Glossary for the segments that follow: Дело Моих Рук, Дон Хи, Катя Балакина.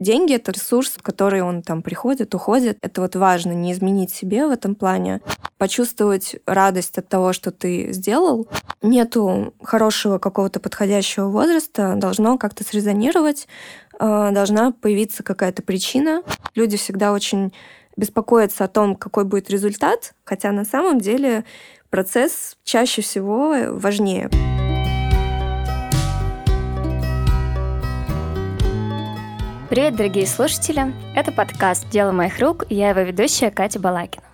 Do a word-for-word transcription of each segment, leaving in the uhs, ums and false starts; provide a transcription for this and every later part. Деньги — это ресурс, в который он там приходит, уходит. Это вот важно, не изменить себе в этом плане. Почувствовать радость от того, что ты сделал. Нету хорошего какого-то подходящего возраста, должно как-то срезонировать, должна появиться какая-то причина. Люди всегда очень беспокоятся о том, какой будет результат, хотя на самом деле процесс чаще всего важнее. Привет, дорогие слушатели! Это подкаст «Дело моих рук», и я его ведущая Катя Балакина.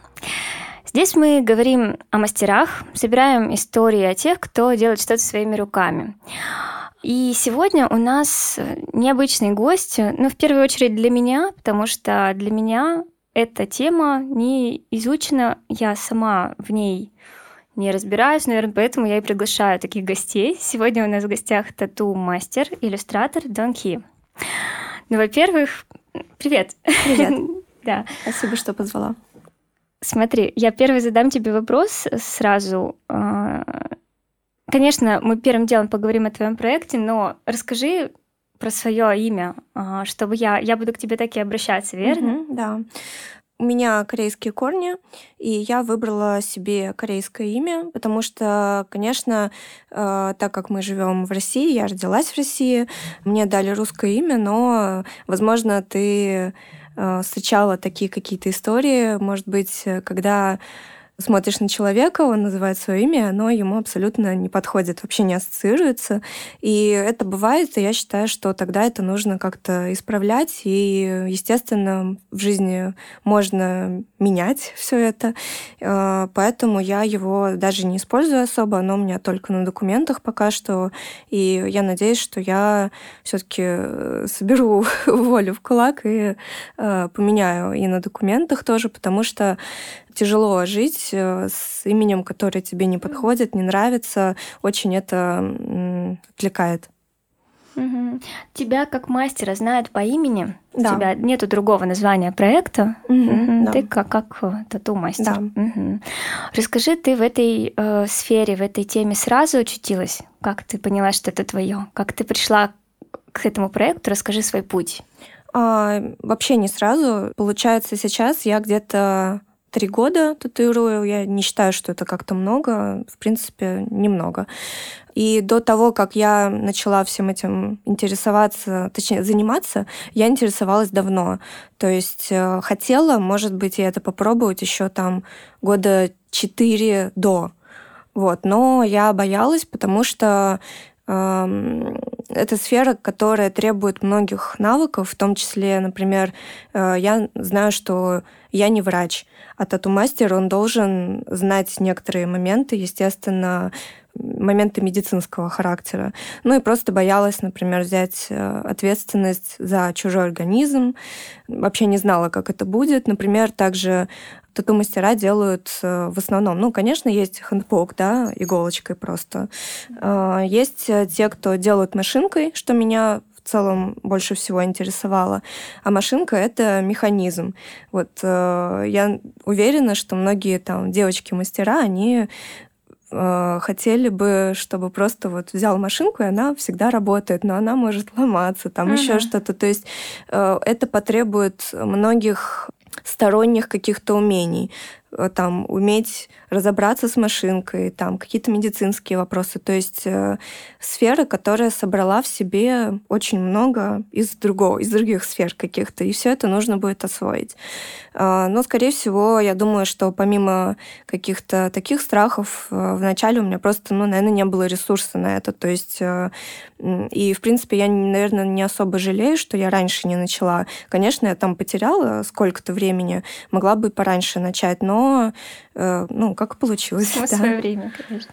Здесь мы говорим о мастерах, собираем истории о тех, кто делает что-то своими руками. И сегодня у нас необычный гость, ну, в первую очередь для меня, потому что для меня эта тема не изучена, я сама в ней не разбираюсь, наверное, поэтому я и приглашаю таких гостей. Сегодня у нас в гостях тату-мастер, иллюстратор Дон Хи. Ну, во-первых, привет. Привет. Да. Спасибо, что позвала. Смотри, я первый задам тебе вопрос сразу. Конечно, мы первым делом поговорим о твоем проекте, но расскажи про свое имя, чтобы я... Я буду к тебе так и обращаться, верно? Угу, да. У меня корейские корни, и я выбрала себе корейское имя, потому что, конечно, э, так как мы живем в России, я родилась в России, мне дали русское имя, но, возможно, ты э, встречала такие какие-то истории, может быть, когда смотришь на человека, он называет свое имя, оно ему абсолютно не подходит, вообще не ассоциируется. И это бывает, и я считаю, что тогда это нужно как-то исправлять. И, естественно, в жизни можно менять все это. Поэтому я его даже не использую особо, оно у меня только на документах пока что. И я надеюсь, что я все-таки соберу волю в кулак и поменяю и на документах тоже, потому что тяжело жить с именем, которое тебе не подходит, не нравится. Очень это отвлекает. Угу. Тебя как мастера знают по имени. Да. У тебя нету другого названия проекта. Угу, ты да. как, как тату-мастер. Да. Угу. Расскажи, ты в этой э, сфере, в этой теме сразу очутилась? Как ты поняла, что это твое? Как ты пришла к этому проекту? Расскажи свой путь. А, вообще не сразу. Получается, сейчас я где-то Три года татуирую, я не считаю, что это как-то много, в принципе, немного. И до того, как я начала всем этим интересоваться, точнее, заниматься, я интересовалась давно. То есть хотела, может быть, я это попробовать еще там года четыре до. Вот. Но я боялась, потому что это сфера, которая требует многих навыков, в том числе, например, я знаю, что я не врач, а тату-мастер, он должен знать некоторые моменты, естественно, моменты медицинского характера. Ну и просто боялась, например, взять ответственность за чужой организм. Вообще не знала, как это будет. Например, также тату-мастера делают в основном... Ну, конечно, есть хэндпок, да, иголочкой просто. Есть те, кто делают машинкой, что меня в целом больше всего интересовало. А машинка — это механизм. Вот я уверена, что многие там девочки-мастера, они хотели бы, чтобы просто вот взял машинку, и она всегда работает, но она может ломаться, там uh-huh. еще что-то. То есть это потребует многих сторонних каких-то умений. Там, уметь разобраться с машинкой, там, какие-то медицинские вопросы. То есть э, сфера, которая собрала в себе очень много из другого, из других сфер каких-то, и все это нужно будет освоить. Э, но, скорее всего, я думаю, что помимо каких-то таких страхов, э, вначале у меня просто, ну, наверное, не было ресурса на это. То есть, э, и, в принципе, я, наверное, не особо жалею, что я раньше не начала. Конечно, я там потеряла сколько-то времени, могла бы пораньше начать, но Но, ну, как получилось. Само да. свое время, конечно.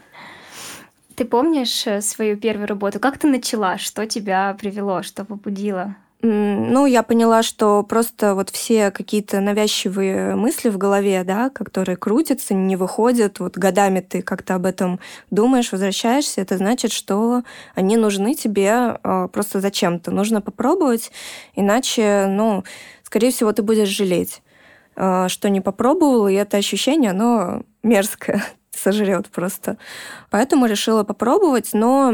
Ты помнишь свою первую работу? Как ты начала? Что тебя привело? Что побудило? Ну, я поняла, что просто вот все какие-то навязчивые мысли в голове, да, которые крутятся, не выходят, вот годами ты как-то об этом думаешь, возвращаешься, это значит, что они нужны тебе просто зачем-то. Нужно попробовать, иначе, ну, скорее всего, ты будешь жалеть, что не попробовала, и это ощущение, оно мерзкое, сожрет просто. Поэтому решила попробовать, но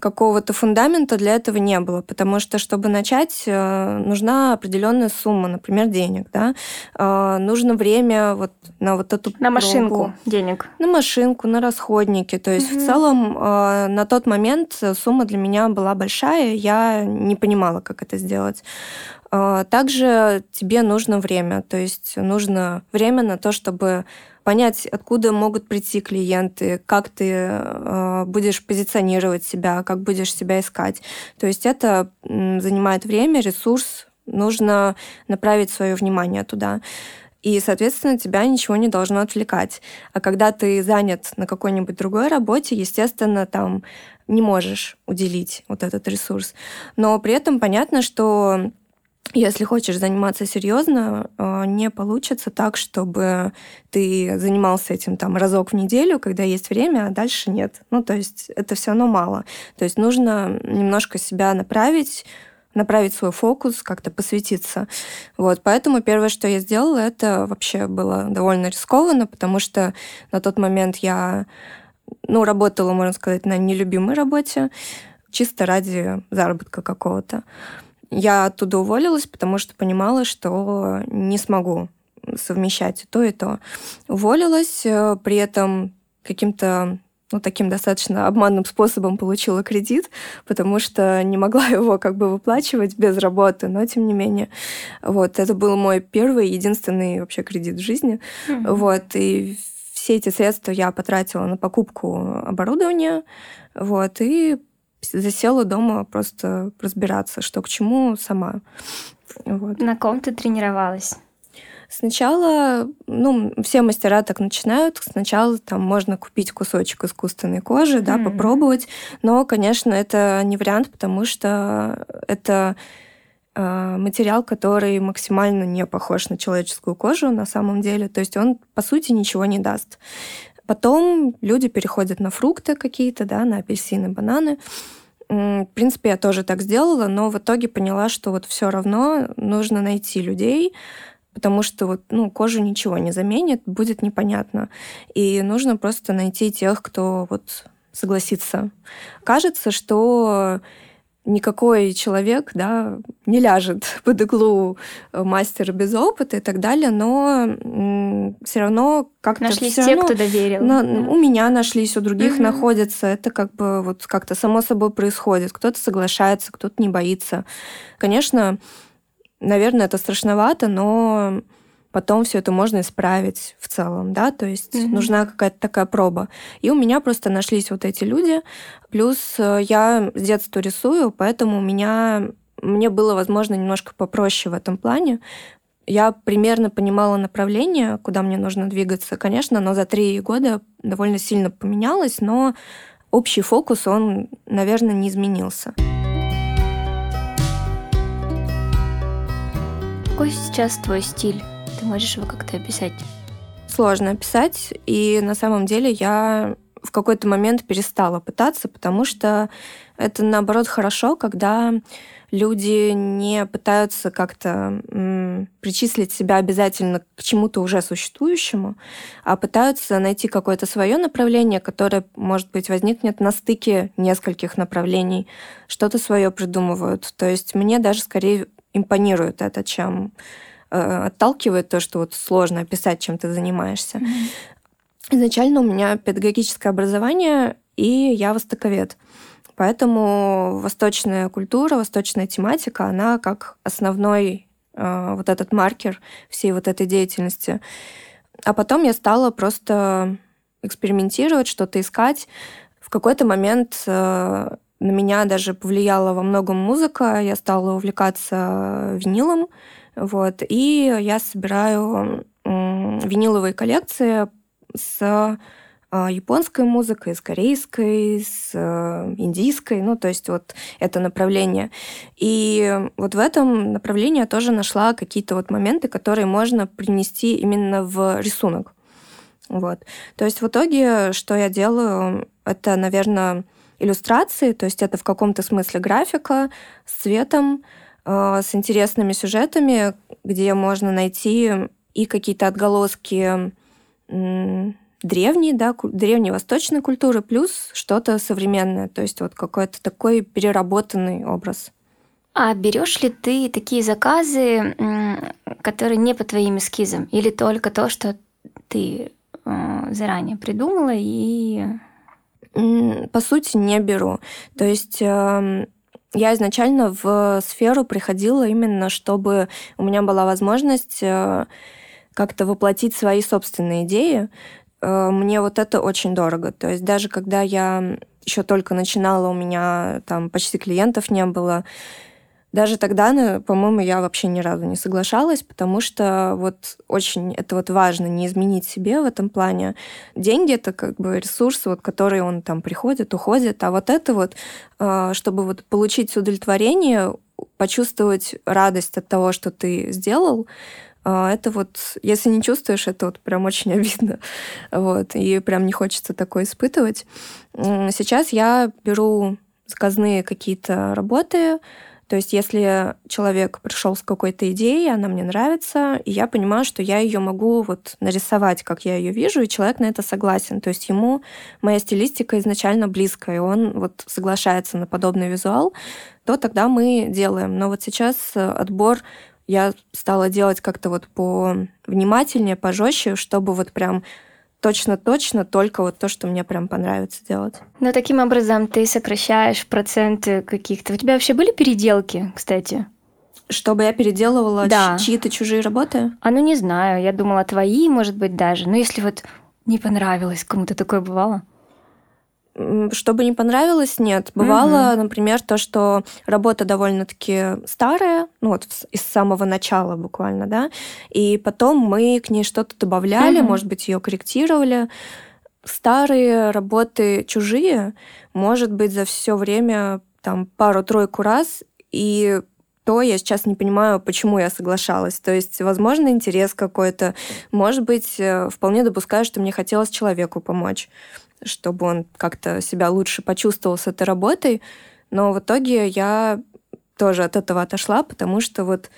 какого-то фундамента для этого не было, потому что, чтобы начать, нужна определенная сумма, например, денег, да, нужно время вот на вот эту на машинку денег, на машинку, на расходники, то есть угу. в целом на тот момент сумма для меня была большая, я не понимала, как это сделать. Также тебе нужно время, то есть нужно время на то, чтобы понять, откуда могут прийти клиенты, как ты э, будешь позиционировать себя, как будешь себя искать. То есть это занимает время, ресурс, нужно направить свое внимание туда. И, соответственно, тебя ничего не должно отвлекать. А когда ты занят на какой-нибудь другой работе, естественно, там не можешь уделить вот этот ресурс. Но при этом понятно, что... Если хочешь заниматься серьезно, не получится так, чтобы ты занимался этим там разок в неделю, когда есть время, а дальше нет. Ну, то есть это все равно мало. То есть нужно немножко себя направить, направить свой фокус, как-то посвятиться. Вот. Поэтому первое, что я сделала, это вообще было довольно рискованно, потому что на тот момент я, ну, работала, можно сказать, на нелюбимой работе, чисто ради заработка какого-то. Я оттуда уволилась, потому что понимала, что не смогу совмещать и то, и то. Уволилась, при этом каким-то, ну, таким достаточно обманным способом получила кредит, потому что не могла его как бы выплачивать без работы, но тем не менее. Вот, это был мой первый, единственный вообще кредит в жизни. Mm-hmm. Вот, и все эти средства я потратила на покупку оборудования, вот, и засела дома просто разбираться, что к чему сама. Вот. На ком ты тренировалась? Сначала, ну, все мастера так начинают. Сначала там можно купить кусочек искусственной кожи, mm-hmm. да, попробовать. Но, конечно, это не вариант, потому что это э, материал, который максимально не похож на человеческую кожу на самом деле. То есть он, по сути, ничего не даст. Потом люди переходят на фрукты какие-то, да, на апельсины, бананы. В принципе, я тоже так сделала, но в итоге поняла, что вот все равно нужно найти людей, потому что вот, ну, кожу ничего не заменит, будет непонятно. И нужно просто найти тех, кто вот согласится. Кажется, что никакой человек, да, не ляжет под иглу мастера без опыта и так далее, но все равно как-то... Нашлись все те, равно кто доверил. На... Да. У меня нашлись, у других угу. находятся. Это как бы вот как-то само собой происходит. Кто-то соглашается, кто-то не боится. Конечно, наверное, это страшновато, но потом все это можно исправить в целом, да, то есть угу. нужна какая-то такая проба. И у меня просто нашлись вот эти люди, плюс я с детства рисую, поэтому у меня, мне было, возможно, немножко попроще в этом плане. Я примерно понимала направление, куда мне нужно двигаться. Конечно, оно за три года довольно сильно поменялось, но общий фокус, он, наверное, не изменился. Какой сейчас твой стиль? Ты можешь его как-то описать? Сложно описать, и на самом деле я в какой-то момент перестала пытаться, потому что это, наоборот, хорошо, когда люди не пытаются как-то м, причислить себя обязательно к чему-то уже существующему, а пытаются найти какое-то свое направление, которое, может быть, возникнет на стыке нескольких направлений, что-то свое придумывают. То есть мне даже скорее импонирует это, чем отталкивает то, что вот сложно описать, чем ты занимаешься. Mm-hmm. Изначально у меня педагогическое образование, и я востоковед. Поэтому восточная культура, восточная тематика, она как основной э, вот этот маркер всей вот этой деятельности. А потом я стала просто экспериментировать, что-то искать. В какой-то момент э, на меня даже повлияла во многом музыка. Я стала увлекаться винилом. Вот. И я собираю виниловые коллекции с японской музыкой, с корейской, с индийской. Ну, то есть вот это направление. И вот в этом направлении я тоже нашла какие-то вот моменты, которые можно принести именно в рисунок. Вот. То есть в итоге, что я делаю, это, наверное, иллюстрации, то есть это в каком-то смысле графика с цветом, с интересными сюжетами, где можно найти и какие-то отголоски древней, да, древневосточной культуры плюс что-то современное, то есть вот какой-то такой переработанный образ. А берешь ли ты такие заказы, которые не по твоим эскизам, или только то, что ты заранее придумала и... По сути, не беру. То есть я изначально в сферу приходила именно, чтобы у меня была возможность как-то воплотить свои собственные идеи. Мне вот это очень дорого. То есть даже когда я еще только начинала, у меня там почти клиентов не было, даже тогда, по-моему, я вообще ни разу не соглашалась, потому что вот очень это вот важно, не изменить себе в этом плане. Деньги — это как бы ресурс, вот, который он там приходит, уходит, а вот это вот, чтобы вот получить удовлетворение, почувствовать радость от того, что ты сделал, это вот, если не чувствуешь, это вот прям очень обидно. Вот, и прям не хочется такое испытывать. Сейчас я беру заказные какие-то работы. То есть если человек пришел с какой-то идеей, она мне нравится, и я понимаю, что я ее могу вот нарисовать, как я ее вижу, и человек на это согласен. То есть ему моя стилистика изначально близка, и он вот соглашается на подобный визуал, то тогда мы делаем. Но вот сейчас отбор я стала делать как-то вот повнимательнее, пожестче, чтобы вот прям точно-точно только вот то, что мне прям понравится делать. Но таким образом ты сокращаешь проценты каких-то. У тебя вообще были переделки, кстати? Чтобы я переделывала да. чьи-то чужие работы? А ну не знаю, я думала твои, может быть, даже. Но если вот не понравилось, кому-то такое бывало? Чтобы не понравилось, нет. Бывало, угу. например, то, что работа довольно-таки старая, ну вот из самого начала буквально, да, и потом мы к ней что-то добавляли, угу. может быть, ее корректировали. Старые работы чужие, может быть, за все время там пару-тройку раз, и то я сейчас не понимаю, почему я соглашалась. То есть, возможно, интерес какой-то. Может быть, вполне допускаю, что мне хотелось человеку помочь, чтобы он как-то себя лучше почувствовал с этой работой. Но в итоге я тоже от этого отошла, потому что вот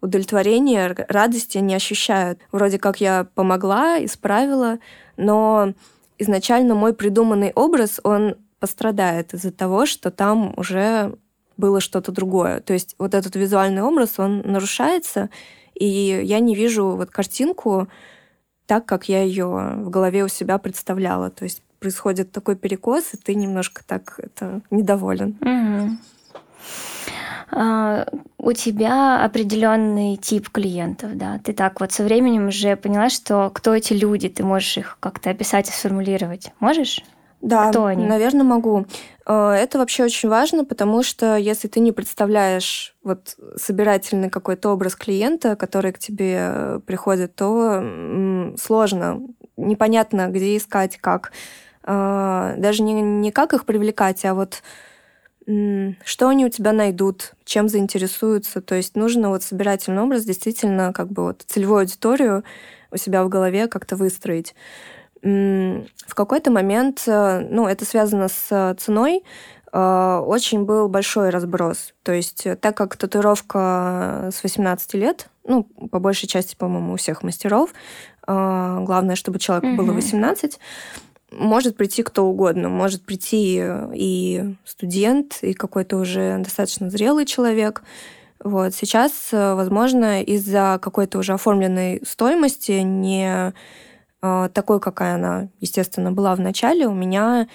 удовлетворения, радости не ощущаю. Вроде как я помогла, исправила, но изначально мой придуманный образ, он пострадает из-за того, что там уже было что-то другое. То есть вот этот визуальный образ, он нарушается, и я не вижу вот картинку так, как я ее в голове у себя представляла. То есть происходит такой перекос, и ты немножко так это, недоволен. Угу. А, у тебя определенный тип клиентов, да? Ты так вот со временем уже поняла, что кто эти люди, ты можешь их как-то описать и сформулировать. Можешь? Да, кто они? Наверное, могу. Это вообще очень важно, потому что если ты не представляешь вот собирательный какой-то образ клиента, который к тебе приходит, то сложно, непонятно, где искать, как. Даже не, не как их привлекать, а вот что они у тебя найдут, чем заинтересуются. То есть нужно вот собирательный образ действительно как бы вот целевую аудиторию у себя в голове как-то выстроить. В какой-то момент, ну, это связано с ценой, очень был большой разброс. То есть так как татуировка с восемнадцати лет, ну, по большей части, по-моему, у всех мастеров, главное, чтобы человеку [S2] Угу. [S1] Было восемнадцать, может прийти кто угодно. Может прийти и студент, и какой-то уже достаточно зрелый человек. Вот. Сейчас, возможно, из-за какой-то уже оформленной стоимости не... такой, какая она, естественно, была в начале, у меня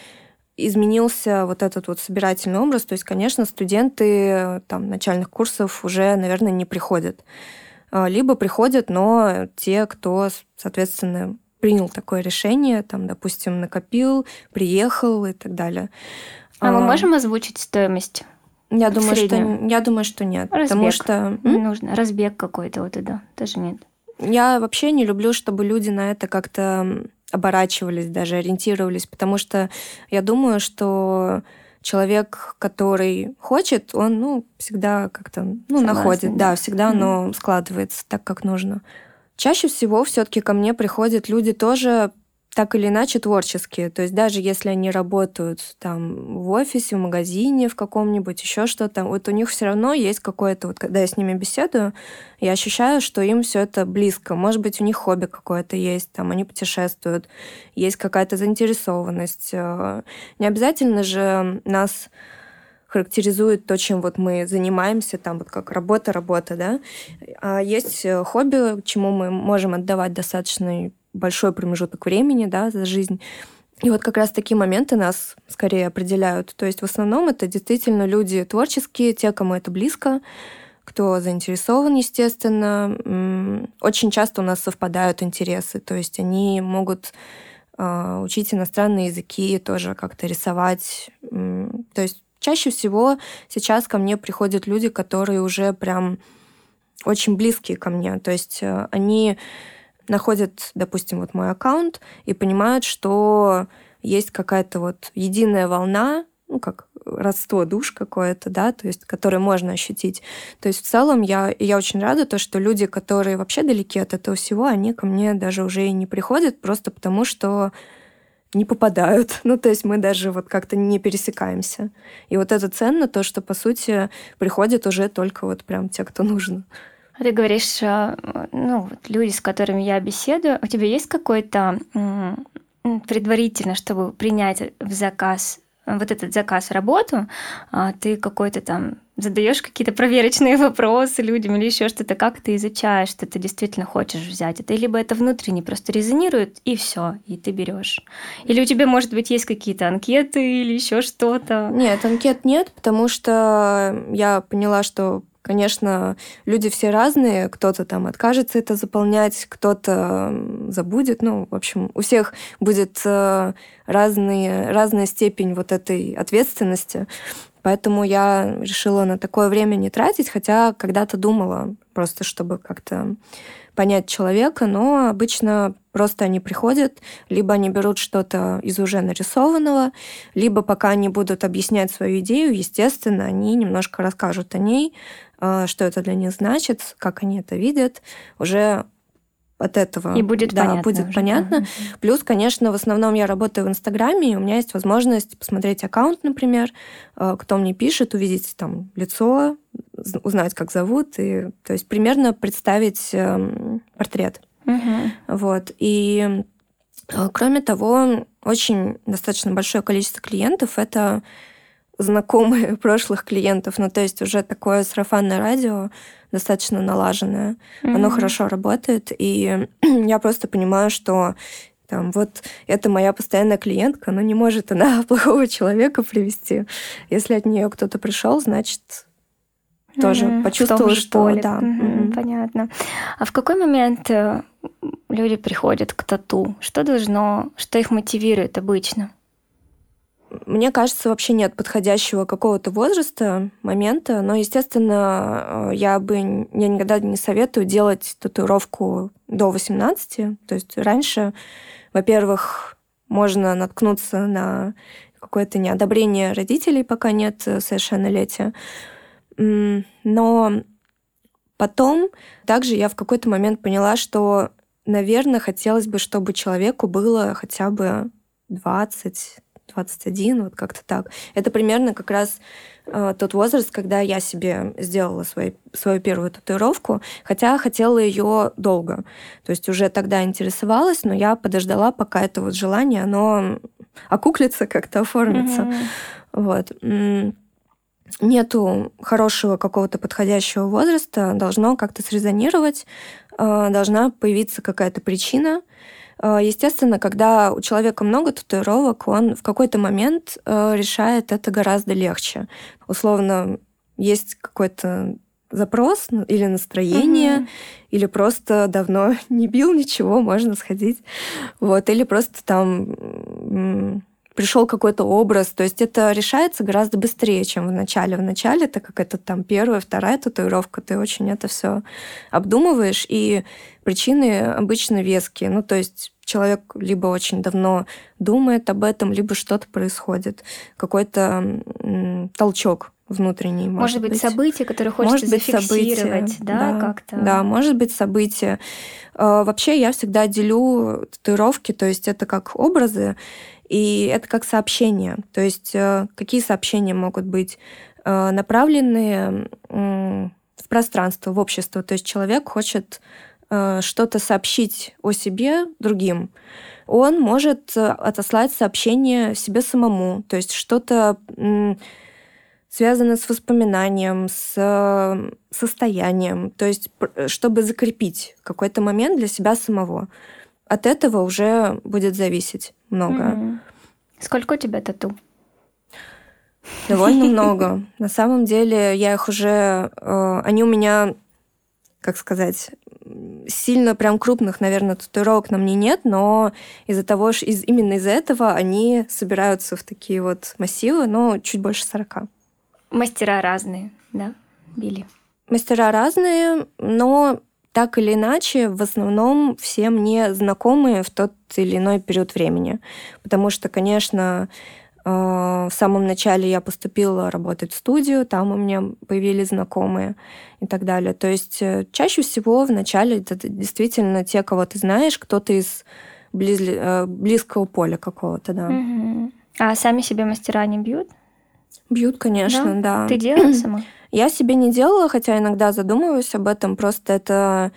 изменился вот этот вот собирательный образ. То есть, конечно, студенты там, начальных курсов уже, наверное, не приходят. Либо приходят, но те, кто, соответственно, принял такое решение, там, допустим, накопил, приехал и так далее. А, а мы можем озвучить стоимость? Я, думаю, что, я думаю, что нет. Разбег. Потому что... Не нужно. Разбег какой-то вот туда. Даже нет. Я вообще не люблю, чтобы люди на это как-то оборачивались, даже ориентировались, потому что я думаю, что человек, который хочет, он ну, всегда как-то ну, Согласна, находит, да, да всегда mm-hmm. оно складывается так, как нужно. Чаще всего все-таки ко мне приходят люди тоже так или иначе творческие. То есть даже если они работают там в офисе, в магазине, в каком-нибудь, еще что-то, вот у них все равно есть какое-то... Вот когда я с ними беседую, я ощущаю, что им все это близко. Может быть, у них хобби какое-то есть, там они путешествуют, есть какая-то заинтересованность. Не обязательно же нас характеризует то, чем вот мы занимаемся, там вот как работа-работа, да. А есть хобби, чему мы можем отдавать достаточно большой промежуток времени, да, за жизнь. И вот как раз такие моменты нас скорее определяют. То есть в основном это действительно люди творческие, те, кому это близко, кто заинтересован, естественно. Очень часто у нас совпадают интересы, то есть они могут учить иностранные языки, тоже как-то рисовать. То есть чаще всего сейчас ко мне приходят люди, которые уже прям очень близкие ко мне. То есть они находят, допустим, вот мой аккаунт и понимают, что есть какая-то вот единая волна, ну, как родство душ какое-то, да, то есть, которое можно ощутить. То есть, в целом, я, я очень рада, то, что люди, которые вообще далеки от этого всего, они ко мне даже уже и не приходят, просто потому что не попадают. Ну, то есть, мы даже вот как-то не пересекаемся. И вот это ценно, то, что, по сути, приходят уже только вот прям те, кто нужен. Ты говоришь, ну, люди, с которыми я беседую, у тебя есть какой-то предварительно, чтобы принять в заказ, вот этот заказ работу, ты какой-то там задаешь какие-то проверочные вопросы людям или еще что-то, как ты изучаешь, что ты действительно хочешь взять это, либо это внутренне просто резонирует, и все, и ты берешь. Или у тебя, может быть, есть какие-то анкеты или еще что-то? Нет, анкет нет, потому что я поняла, что конечно, люди все разные, кто-то там откажется это заполнять, кто-то забудет. Ну, в общем, у всех будет разные, разная степень вот этой ответственности. Поэтому я решила на такое время не тратить, хотя когда-то думала, просто чтобы как-то понять человека, но обычно просто они приходят, либо они берут что-то из уже нарисованного, либо пока они будут объяснять свою идею, естественно, они немножко расскажут о ней, что это для них значит, как они это видят, уже от этого. И будет да, понятно. Будет уже, понятно. Да. Плюс, конечно, в основном я работаю в Инстаграме, и у меня есть возможность посмотреть аккаунт, например, кто мне пишет, увидеть там лицо, узнать, как зовут, и, то есть примерно представить портрет. Угу. Вот. И, кроме того, очень достаточно большое количество клиентов — это знакомые прошлых клиентов. Ну, то есть уже такое сарафанное радио, достаточно налаженное. Mm-hmm. Оно хорошо работает. И я просто понимаю, что там, вот это моя постоянная клиентка, но не может она плохого человека привести. Если от нее кто-то пришел, значит, mm-hmm. тоже почувствовал, что... Да. Mm-hmm. Mm-hmm. Понятно. А в какой момент люди приходят к тату? Что должно... Что их мотивирует обычно? Мне кажется, вообще нет подходящего какого-то возраста, момента. Но, естественно, я бы я никогда не советую делать татуировку до восемнадцати. То есть раньше, во-первых, можно наткнуться на какое-то неодобрение родителей, пока нет совершеннолетия. Но потом также я в какой-то момент поняла, что, наверное, хотелось бы, чтобы человеку было хотя бы двадцать двадцать один, вот как-то так. Это примерно как раз э, тот возраст, когда я себе сделала свой, свою первую татуировку, хотя хотела ее долго. То есть уже тогда интересовалась, но я подождала, пока это вот желание, оно окуклится, как-то оформится. Mm-hmm. Вот. Нету хорошего какого-то подходящего возраста, должно как-то срезонировать, э, должна появиться какая-то причина. Естественно, когда у человека много татуировок, он в какой-то момент решает это гораздо легче. Условно, есть какой-то запрос или настроение, mm-hmm. или просто давно не бил ничего, можно сходить. Вот. Или просто там пришел какой-то образ. То есть это решается гораздо быстрее, чем в начале. В начале, так как это там первая, вторая татуировка, ты очень это все обдумываешь, и причины обычно веские. Ну, то есть человек либо очень давно думает об этом, либо что-то происходит, какой-то м- толчок внутренний. Может, может быть, события, которые хочется может зафиксировать, события, да, да, как-то. Да, может быть, события. Вообще, я всегда делю татуировки, то есть это как образы, и это как сообщения. То есть какие сообщения могут быть направлены в пространство, в общество. То есть человек хочет что-то сообщить о себе другим. Он может отослать сообщение себе самому, то есть что-то связано с воспоминанием, с состоянием, то есть чтобы закрепить какой-то момент для себя самого. От этого уже будет зависеть многое. Mm-hmm. Сколько у тебя тату? Довольно много. На самом деле я их уже... Они у меня, как сказать... Сильно прям крупных, наверное, татуировок на мне нет, но из-за того, из, именно из-за этого они собираются в такие вот массивы, но чуть больше сорока. Мастера разные, да, били? Мастера разные, но так или иначе, в основном все мне знакомы в тот или иной период времени. Потому что, конечно, в самом начале я поступила работать в студию, там у меня появились знакомые и так далее. То есть чаще всего в начале это действительно те, кого ты знаешь, кто-то из близ... близкого поля какого-то, да. Угу. А сами себе мастера не бьют? Бьют, конечно, да. да. Ты делала сама? Я себе не делала, хотя иногда задумываюсь об этом, просто это...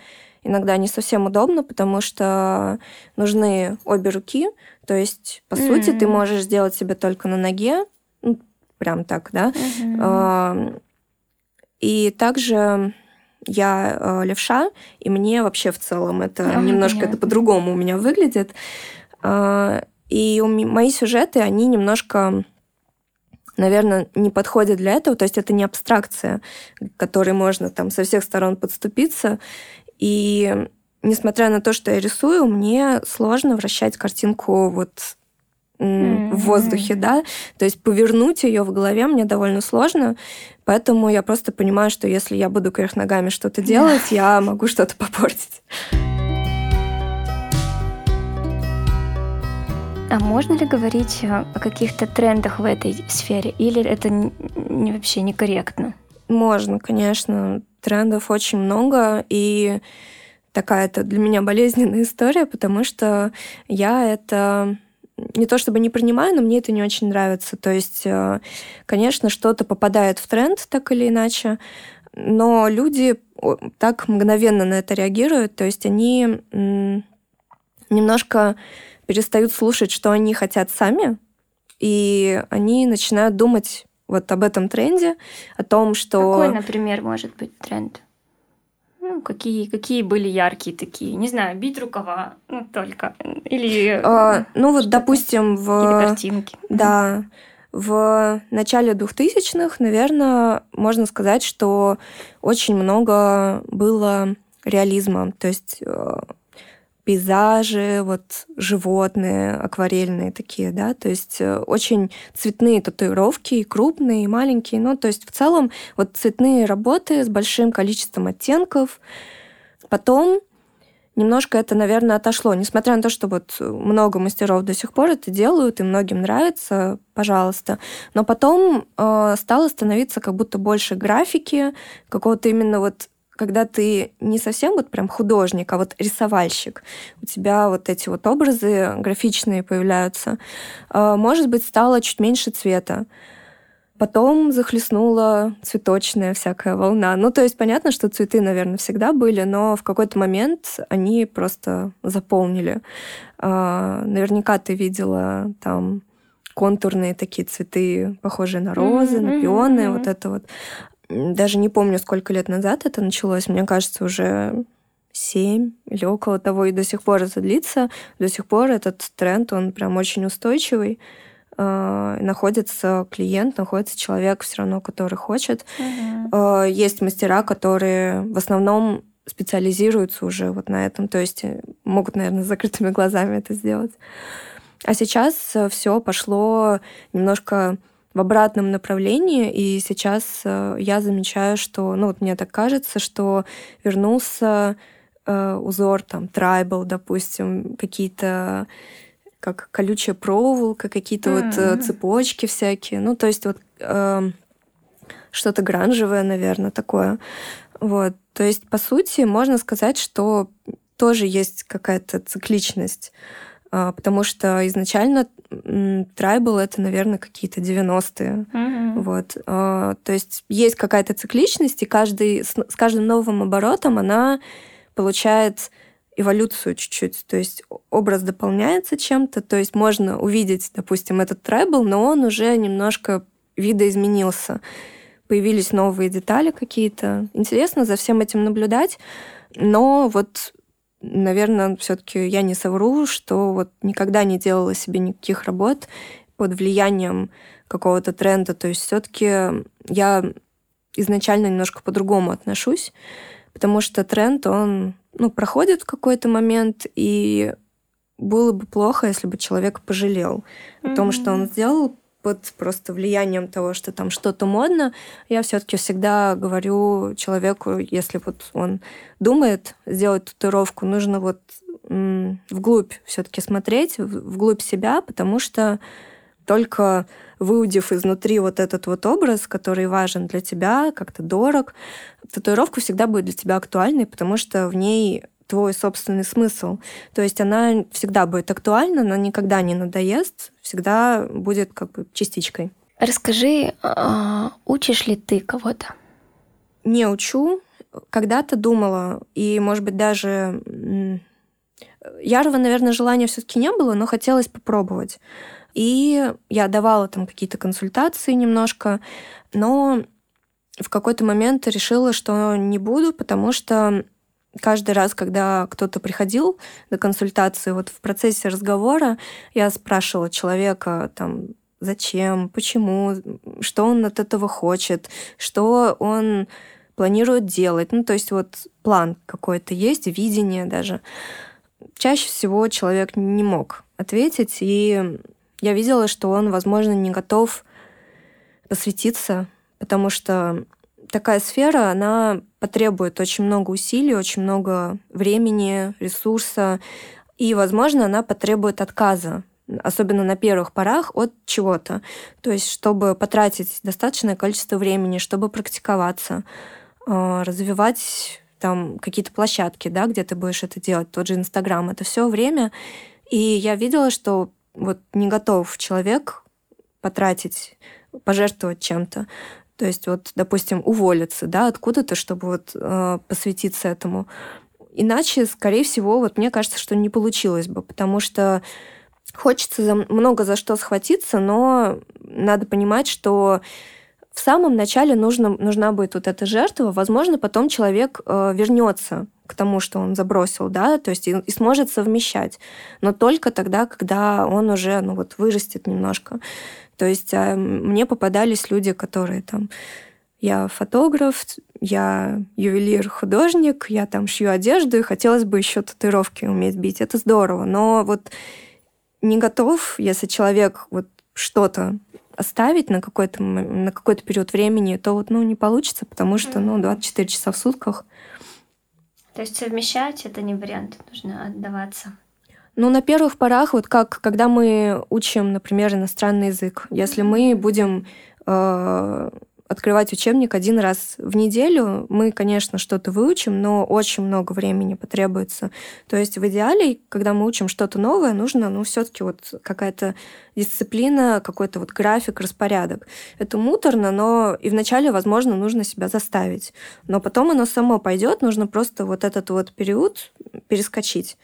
Иногда не совсем удобно, потому что нужны обе руки. То есть, по mm-hmm. сути, ты можешь сделать себе только на ноге. Ну, прям так, да. Mm-hmm. И также я левша, и мне вообще в целом это mm-hmm. немножко mm-hmm. это по-другому у меня выглядит. И мои сюжеты, они немножко... наверное, не подходит для этого. То есть это не абстракция, к которой можно там со всех сторон подступиться. И несмотря на то, что я рисую, мне сложно вращать картинку вот mm-hmm. в воздухе, да. То есть повернуть ее в голове мне довольно сложно. Поэтому я просто понимаю, что если я буду кверх ногами что-то делать, yeah. я могу что-то попортить. А можно ли говорить о каких-то трендах в этой сфере? Или это не, вообще некорректно? Можно, конечно. Трендов очень много. И такая-то для меня болезненная история, потому что я это... не то чтобы не принимаю, но мне это не очень нравится. То есть, конечно, что-то попадает в тренд, так или иначе, но люди так мгновенно на это реагируют. То есть они немножко... перестают слушать, что они хотят сами, и они начинают думать вот об этом тренде, о том, что... Какой, например, может быть тренд? Ну, какие, какие были яркие такие? Не знаю, бить рукава, ну, только. Или... А, ну, вот, допустим, в... Какие-то картинки. Да. В начале двухтысячных, наверное, можно сказать, что очень много было реализма, то есть... пейзажи, вот животные, акварельные такие, да, то есть очень цветные татуировки, и крупные, и маленькие, ну, то есть в целом вот цветные работы с большим количеством оттенков. Потом немножко это, наверное, отошло, несмотря на то, что вот много мастеров до сих пор это делают, и многим нравится, пожалуйста, но потом э, стало становиться как будто больше графики, какого-то именно вот когда ты не совсем вот прям художник, а вот рисовальщик, у тебя вот эти вот образы графичные появляются, может быть, стало чуть меньше цвета. Потом захлестнула цветочная всякая волна. Ну, то есть понятно, что цветы, наверное, всегда были, но в какой-то момент они просто заполнили. Наверняка ты видела там контурные такие цветы, похожие на розы, mm-hmm, на пионы, mm-hmm. вот это вот. Даже не помню, сколько лет назад это началось. Мне кажется, уже семь или около того, и до сих пор это длится. До сих пор этот тренд, он прям очень устойчивый. Находится клиент, находится человек все равно, который хочет. Uh-huh. Есть мастера, которые в основном специализируются уже вот на этом. То есть могут, наверное, с закрытыми глазами это сделать. А сейчас все пошло немножко... в обратном направлении, и сейчас э, я замечаю, что, ну вот мне так кажется, что вернулся э, узор там трайбл, допустим, какие-то как колючая проволока, какие-то mm-hmm. вот э, цепочки всякие, ну то есть вот э, что-то гранжевое, наверное, такое. Вот. То есть, по сути, можно сказать, что тоже есть какая-то цикличность, потому что изначально трайбл — это, наверное, какие-то девяностые. Mm-hmm. Вот. То есть есть какая-то цикличность, и каждый, с каждым новым оборотом она получает эволюцию чуть-чуть. То есть образ дополняется чем-то, то есть можно увидеть, допустим, этот трайбл, но он уже немножко видоизменился. Появились новые детали какие-то. Интересно за всем этим наблюдать, но вот... Наверное, все-таки я не совру, что вот никогда не делала себе никаких работ под влиянием какого-то тренда. То есть все-таки я изначально немножко по-другому отношусь, потому что тренд, он, ну, проходит в какой-то момент, и было бы плохо, если бы человек пожалел mm-hmm. о том, что он сделал под просто влиянием того, что там что-то модно. Я все-таки всегда говорю человеку, если вот он думает сделать татуировку, нужно вот м- вглубь все-таки смотреть, вглубь себя, потому что только выудив изнутри вот этот вот образ, который важен для тебя, как-то дорог, татуировка всегда будет для тебя актуальной, потому что в ней твой собственный смысл. То есть она всегда будет актуальна, она никогда не надоест, всегда будет как бы частичкой. Расскажи, учишь ли ты кого-то? Не учу. Когда-то думала, и, может быть, даже... Ярого, наверное, желания все-таки не было, но хотелось попробовать. И я давала там какие-то консультации немножко, но в какой-то момент решила, что не буду, потому что каждый раз, когда кто-то приходил на консультации, вот в процессе разговора я спрашивала человека, там, зачем, почему, что он от этого хочет, что он планирует делать. Ну, то есть вот план какой-то есть, видение даже. Чаще всего человек не мог ответить, и я видела, что он, возможно, не готов посвятиться, потому что такая сфера, она потребует очень много усилий, очень много времени, ресурса, и, возможно, она потребует отказа, особенно на первых порах, от чего-то. То есть, чтобы потратить достаточное количество времени, чтобы практиковаться, развивать там какие-то площадки, да, где ты будешь это делать, тот же Инстаграм, это все время. И я видела, что вот не готов человек потратить, пожертвовать чем-то. То есть, вот, допустим, уволиться, да, откуда-то, чтобы вот, э, посвятиться этому. Иначе, скорее всего, вот мне кажется, что не получилось бы, потому что хочется за, много за что схватиться, но надо понимать, что в самом начале нужно, нужна будет вот эта жертва. Возможно, потом человек э, вернется к тому, что он забросил, да, то есть и, и сможет совмещать, но только тогда, когда он уже, ну, вот, вырастет немножко. То есть мне попадались люди, которые там... Я фотограф, я ювелир-художник, я там шью одежду, и хотелось бы еще татуировки уметь бить. Это здорово. Но вот не готов, если человек вот что-то оставить на какой-то, на какой-то период времени, то вот, ну, не получится, потому что, ну, двадцать четыре часа в сутках. То есть совмещать — это не вариант, нужно отдаваться. Ну, на первых порах, вот как, когда мы учим, например, иностранный язык, если мы будем э, открывать учебник один раз в неделю, мы, конечно, что-то выучим, но очень много времени потребуется. То есть в идеале, когда мы учим что-то новое, нужно, ну, все-таки вот какая-то дисциплина, какой-то вот график, распорядок. Это муторно, но и вначале, возможно, нужно себя заставить. Но потом оно само пойдет, нужно просто вот этот вот период перескочить.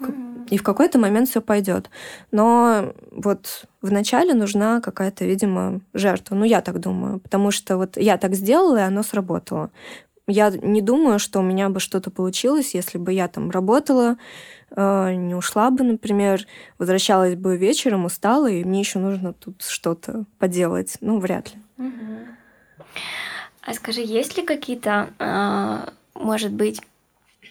Mm-hmm. И в какой-то момент все пойдет. Но вот вначале нужна какая-то, видимо, жертва. Ну, я так думаю. Потому что вот я так сделала, и оно сработало. Я не думаю, что у меня бы что-то получилось, если бы я там работала, не ушла бы, например, возвращалась бы вечером, устала, и мне еще нужно тут что-то поделать. Ну, вряд ли. Mm-hmm. А скажи, есть ли какие-то, может быть,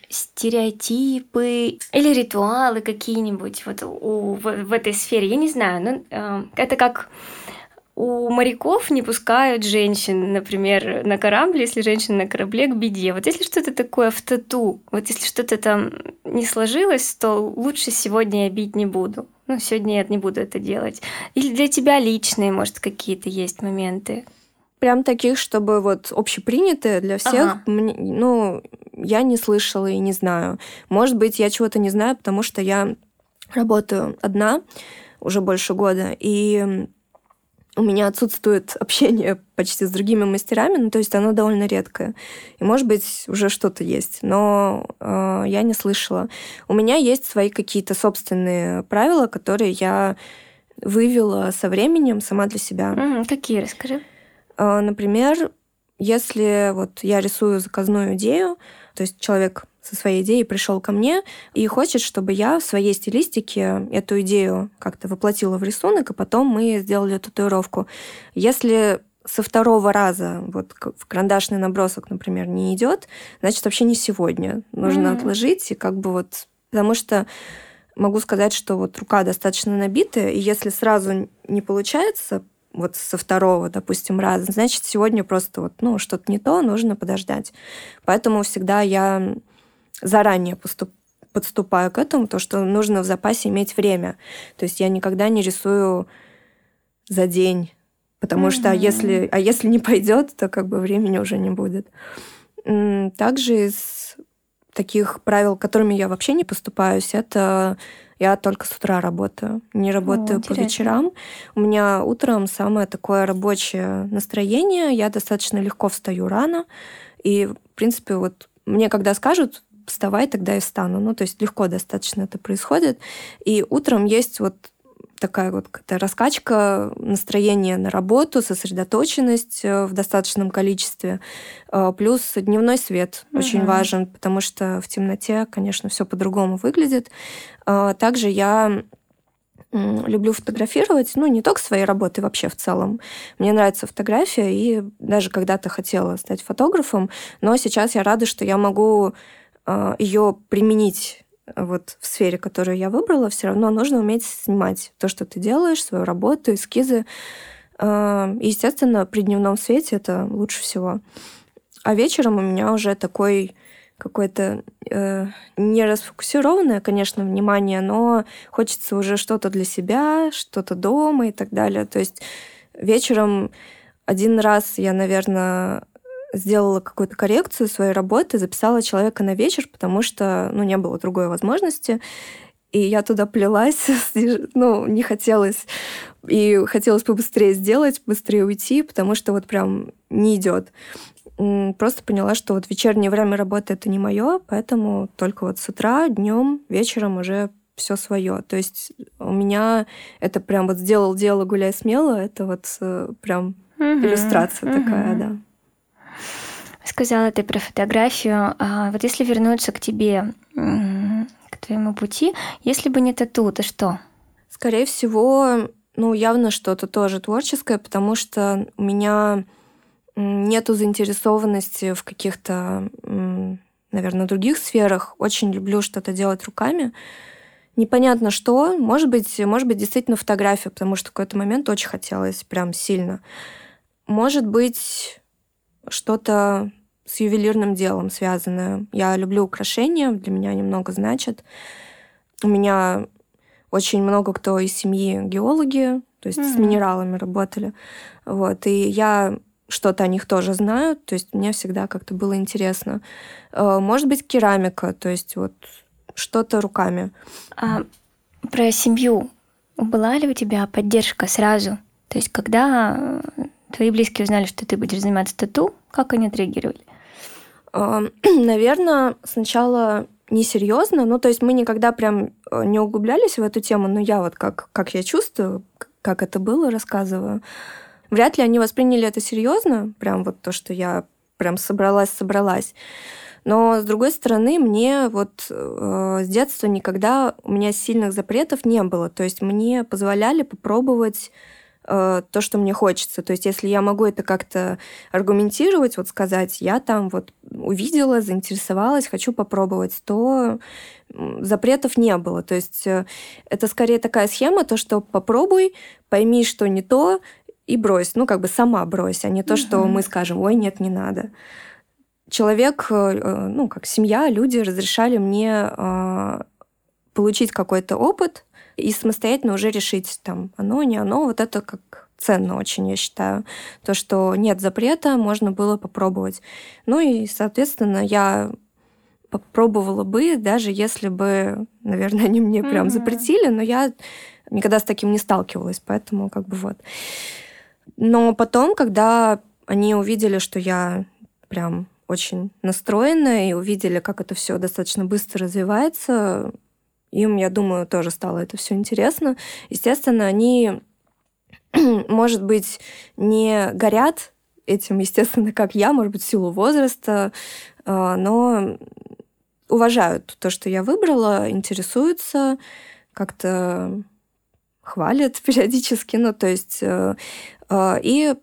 стереотипы или ритуалы какие-нибудь вот у, в, в этой сфере, я не знаю. Ну, э, это как у моряков не пускают женщин, например, на корабль, если женщина на корабле, к беде. Вот если что-то такое в тату, вот если что-то там не сложилось, то лучше сегодня я бить не буду. Ну, сегодня я не буду это делать. Или для тебя личные, может, какие-то есть моменты? прям таких, чтобы вот общепринятые для всех, ага. мне, ну, я не слышала и не знаю. Может быть, я чего-то не знаю, потому что я работаю одна уже больше года, и у меня отсутствует общение почти с другими мастерами, ну, то есть оно довольно редкое. И, может быть, уже что-то есть, но э, я не слышала. У меня есть свои какие-то собственные правила, которые я вывела со временем сама для себя. Mm-hmm. Какие, расскажи. Например, если вот я рисую заказную идею, то есть человек со своей идеей пришел ко мне и хочет, чтобы я в своей стилистике эту идею как-то воплотила в рисунок, а потом мы сделали татуировку. Если со второго раза вот карандашный набросок, например, не идет, значит, вообще не сегодня. Нужно mm-hmm. отложить, и как бы вот... Потому что могу сказать, что вот рука достаточно набитая, и если сразу не получается... вот со второго, допустим, раза, значит, сегодня просто вот, ну, что-то не то, нужно подождать. Поэтому всегда я заранее поступ... подступаю к этому, то, что нужно в запасе иметь время. То есть я никогда не рисую за день, потому mm-hmm. что если... а если не пойдет, то как бы времени уже не будет. Также из таких правил, которыми я вообще не поступаюсь, это... Я только с утра работаю, не работаю О, по вечерам. У меня утром самое такое рабочее настроение, я достаточно легко встаю рано, и, в принципе, вот мне когда скажут, вставай, тогда и встану. Ну, то есть легко достаточно это происходит. И утром есть вот такая вот какая-то раскачка, настроение на работу, сосредоточенность в достаточном количестве, плюс дневной свет угу. очень важен, потому что в темноте, конечно, все по-другому выглядит. Также я люблю фотографировать, ну, не только свои работы, вообще в целом. Мне нравится фотография, и даже когда-то хотела стать фотографом, но сейчас я рада, что я могу ее применить вот в сфере, которую я выбрала. Все равно нужно уметь снимать то, что ты делаешь, свою работу, эскизы. И, естественно, при дневном свете это лучше всего. А вечером у меня уже такой... какое-то э, не расфокусированное, конечно, внимание, но хочется уже что-то для себя, что-то дома и так далее. То есть вечером один раз я, наверное, сделала какую-то коррекцию своей работы, записала человека на вечер, потому что, ну, не было другой возможности. И я туда плелась, ну, не хотелось. И хотелось побыстрее сделать, быстрее уйти, потому что вот прям не идет. Просто поняла, что вот вечернее время работы это не мое, поэтому только вот с утра, днем, вечером уже все свое. То есть у меня это прям вот сделал дело, гуляй смело, это вот прям угу, иллюстрация угу. такая, да. Сказала ты про фотографию. Вот если вернуться к тебе, к твоему пути, если бы не тату, то что? Скорее всего, ну, явно что-то тоже творческое, потому что у меня... нету заинтересованности в каких-то, наверное, других сферах. Очень люблю что-то делать руками. Непонятно что. Может быть, может быть, действительно фотография, потому что в какой-то момент очень хотелось прям сильно. Может быть, что-то с ювелирным делом связанное. Я люблю украшения, для меня они много значат. У меня очень много кто из семьи геологи, то есть mm-hmm. с минералами работали. Вот. И я... что-то о них тоже знаю, то есть мне всегда как-то было интересно. Может быть, керамика, то есть вот что-то руками. А про семью. Была ли у тебя поддержка сразу? То есть когда твои близкие узнали, что ты будешь заниматься тату, как они отреагировали? Наверное, сначала несерьезно, ну то есть мы никогда прям не углублялись в эту тему, но я вот как, как я чувствую, как это было, рассказываю. Вряд ли они восприняли это серьезно, прям вот то, что я прям собралась-собралась. Но, с другой стороны, мне вот э, с детства никогда у меня сильных запретов не было. То есть мне позволяли попробовать э, то, что мне хочется. То есть если я могу это как-то аргументировать, вот сказать, я там вот увидела, заинтересовалась, хочу попробовать, то запретов не было. То есть э, это скорее такая схема, то, что попробуй, пойми, что не то, и брось, ну, как бы сама брось, а не то, угу. что мы скажем, ой, нет, не надо. Человек, ну, как семья, люди разрешали мне получить какой-то опыт и самостоятельно уже решить, там, оно, не оно, вот это как ценно очень, я считаю. То, что нет запрета, можно было попробовать. Ну и, соответственно, я попробовала бы, даже если бы, наверное, они мне прям mm-hmm. запретили, но я никогда с таким не сталкивалась, поэтому как бы вот. Но потом, когда они увидели, что я прям очень настроена, и увидели, как это все достаточно быстро развивается, им, я думаю, тоже стало это все интересно. Естественно, они, может быть, не горят этим, естественно, как я, может быть, в силу возраста, но уважают то, что я выбрала, интересуются, как-то хвалят периодически, ну, то есть... И,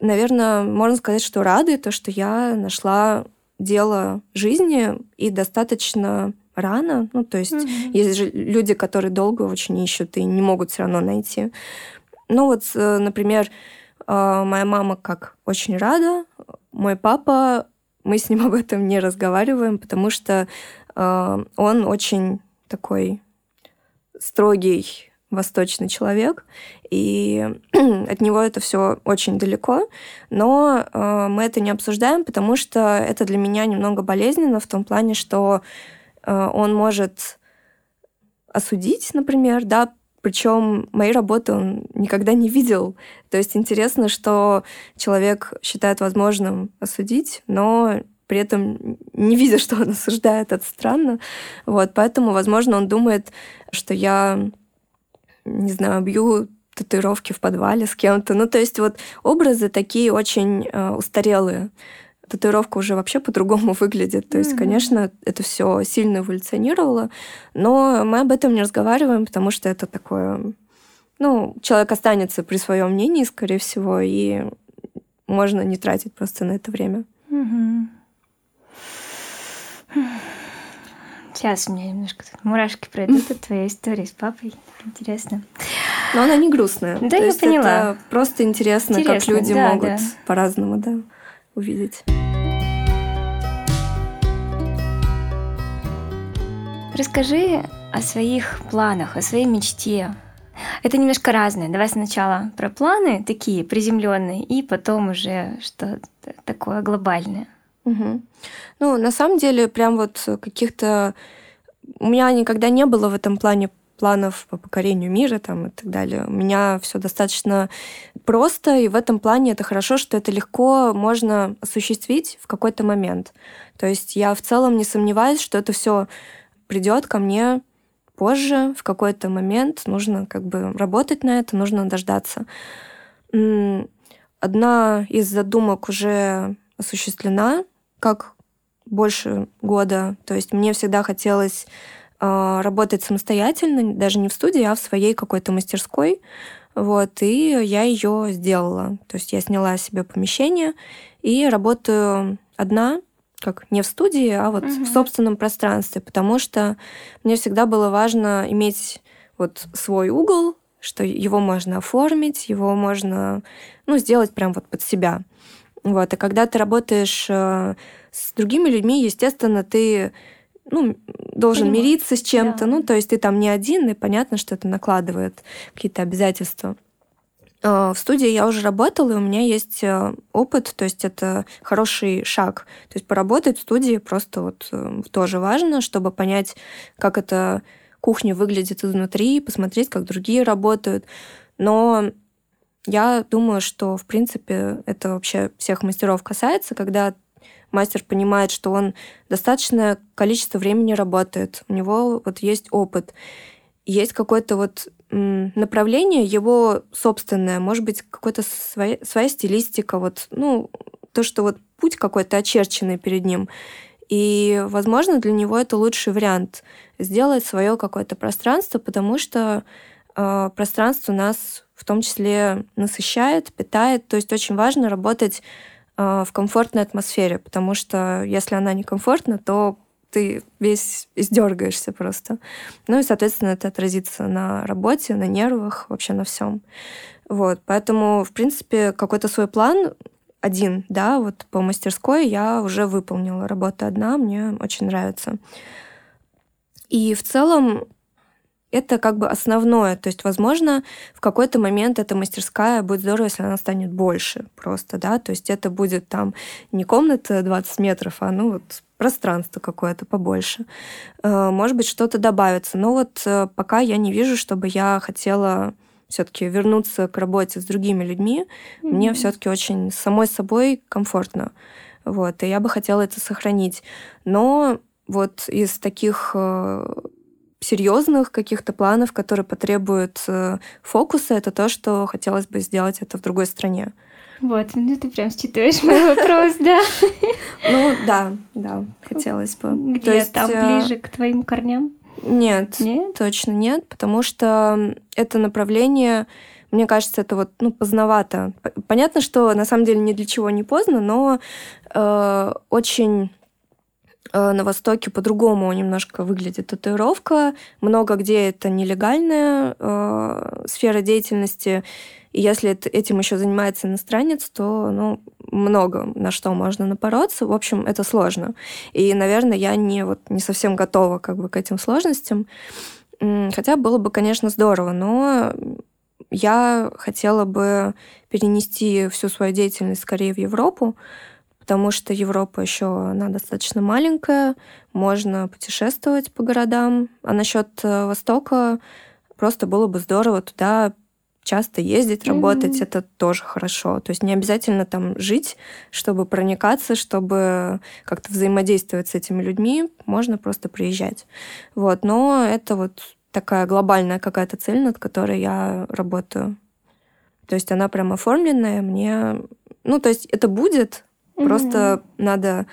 наверное, можно сказать, что рады, то, что я нашла дело жизни и достаточно рано. Ну, то есть mm-hmm. есть же люди, которые долго очень ищут и не могут все равно найти. Ну вот, например, моя мама как очень рада, мой папа, мы с ним об этом не разговариваем, потому что он очень такой строгий восточный человек, и от него это все очень далеко, но э, мы это не обсуждаем, потому что это для меня немного болезненно в том плане, что э, он может осудить, например, да, причем мои работы он никогда не видел. То есть интересно, что человек считает возможным осудить, но при этом не видя, что он осуждает, это странно. Вот, поэтому, возможно, он думает, что я не знаю, бью татуировки в подвале с кем-то. Ну, то есть вот образы такие очень э, устарелые. Татуировка уже вообще по-другому выглядит. То mm-hmm. есть, конечно, это все сильно эволюционировало, но мы об этом не разговариваем, потому что это такое... Ну, человек останется при своем мнении, скорее всего, и можно не тратить просто на это время. Mm-hmm. Сейчас у меня немножко мурашки пройдут от твоей истории с папой. Интересно. Но она не грустная. Да, я поняла. Это просто интересно, интересно, как люди да, могут да. по-разному да, увидеть. Расскажи о своих планах, о своей мечте. Это немножко разное. Давай сначала про планы такие приземленные, и потом уже что-то такое глобальное. Угу. Ну, на самом деле, прям вот каких-то... У меня никогда не было в этом плане планов по покорению мира там, и так далее. У меня все достаточно просто, и в этом плане это хорошо, что это легко можно осуществить в какой-то момент. То есть я в целом не сомневаюсь, что это все придет ко мне позже, в какой-то момент. Нужно как бы работать на это, нужно дождаться. Одна из задумок уже осуществлена, как больше года. То есть мне всегда хотелось э, работать самостоятельно, даже не в студии, а в своей какой-то мастерской. Вот, и я ее сделала. То есть я сняла себе помещение и работаю одна, как не в студии, а вот угу. в собственном пространстве, потому что мне всегда было важно иметь вот свой угол, что его можно оформить, его можно, ну, сделать прям вот под себя. Вот. А когда ты работаешь э, с другими людьми, естественно, ты ну, должен Понимаю. мириться с чем-то. Да. Ну, то есть ты там не один, и понятно, что это накладывает какие-то обязательства. Э, в студии я уже работала, и у меня есть э, опыт, то есть это хороший шаг. То есть поработать в студии просто вот э, тоже важно, чтобы понять, как эта кухня выглядит изнутри, посмотреть, как другие работают. Но... Я думаю, что, в принципе, это вообще всех мастеров касается, когда мастер понимает, что он достаточное количество времени работает, у него вот есть опыт, есть какое-то вот направление его собственное, может быть, какая-то своя, своя стилистика, вот, ну, то, что вот путь какой-то очерченный перед ним. И, возможно, для него это лучший вариант сделать свое какое-то пространство, потому что э, пространство нас... в том числе насыщает, питает. То есть очень важно работать э, в комфортной атмосфере, потому что если она некомфортна, то ты весь издергаешься просто. Ну и, соответственно, это отразится на работе, на нервах, вообще на всем. Вот. Поэтому, в принципе, какой-то свой план один, да, вот по мастерской я уже выполнила. Работа одна, мне очень нравится. И в целом Это как бы основное. То есть, возможно, в какой-то момент эта мастерская будет здорово, если она станет больше просто, да. То есть это будет там не комната двадцать метров, а ну вот пространство какое-то побольше. Может быть, что-то добавится. Но вот пока я не вижу, чтобы я хотела все-таки вернуться к работе с другими людьми. Mm-hmm. Мне все-таки очень самой собой комфортно. Вот. И я бы хотела это сохранить. Но вот из таких серьезных каких-то планов, которые потребуют фокуса, это то, что хотелось бы сделать это в другой стране. Вот, ну ты прям считаешь мой вопрос, да? Ну да, да, хотелось бы. Где там ближе к твоим корням? Нет, нет, точно нет, потому что это направление, мне кажется, это вот ну, поздновато. Понятно, что на самом деле ни для чего не поздно, но э, очень э, на Востоке по-другому немножко выглядит татуировка. Много где это нелегальная э, сфера деятельности. И если этим еще занимается иностранец, то ну, много на что можно напороться. В общем, это сложно. И, наверное, я не, вот, не совсем готова как бы, к этим сложностям. Хотя было бы, конечно, здорово, но я хотела бы перенести всю свою деятельность скорее в Европу, потому что Европа еще она достаточно маленькая, можно путешествовать по городам. А насчет Востока просто было бы здорово туда часто ездить, работать, mm-hmm. это тоже хорошо. То есть не обязательно там жить, чтобы проникаться, чтобы как-то взаимодействовать с этими людьми. Можно просто приезжать. Вот. Но это вот такая глобальная какая-то цель, над которой я работаю. То есть она прям оформленная. Мне... Ну, то есть это будет. Mm-hmm. Просто надо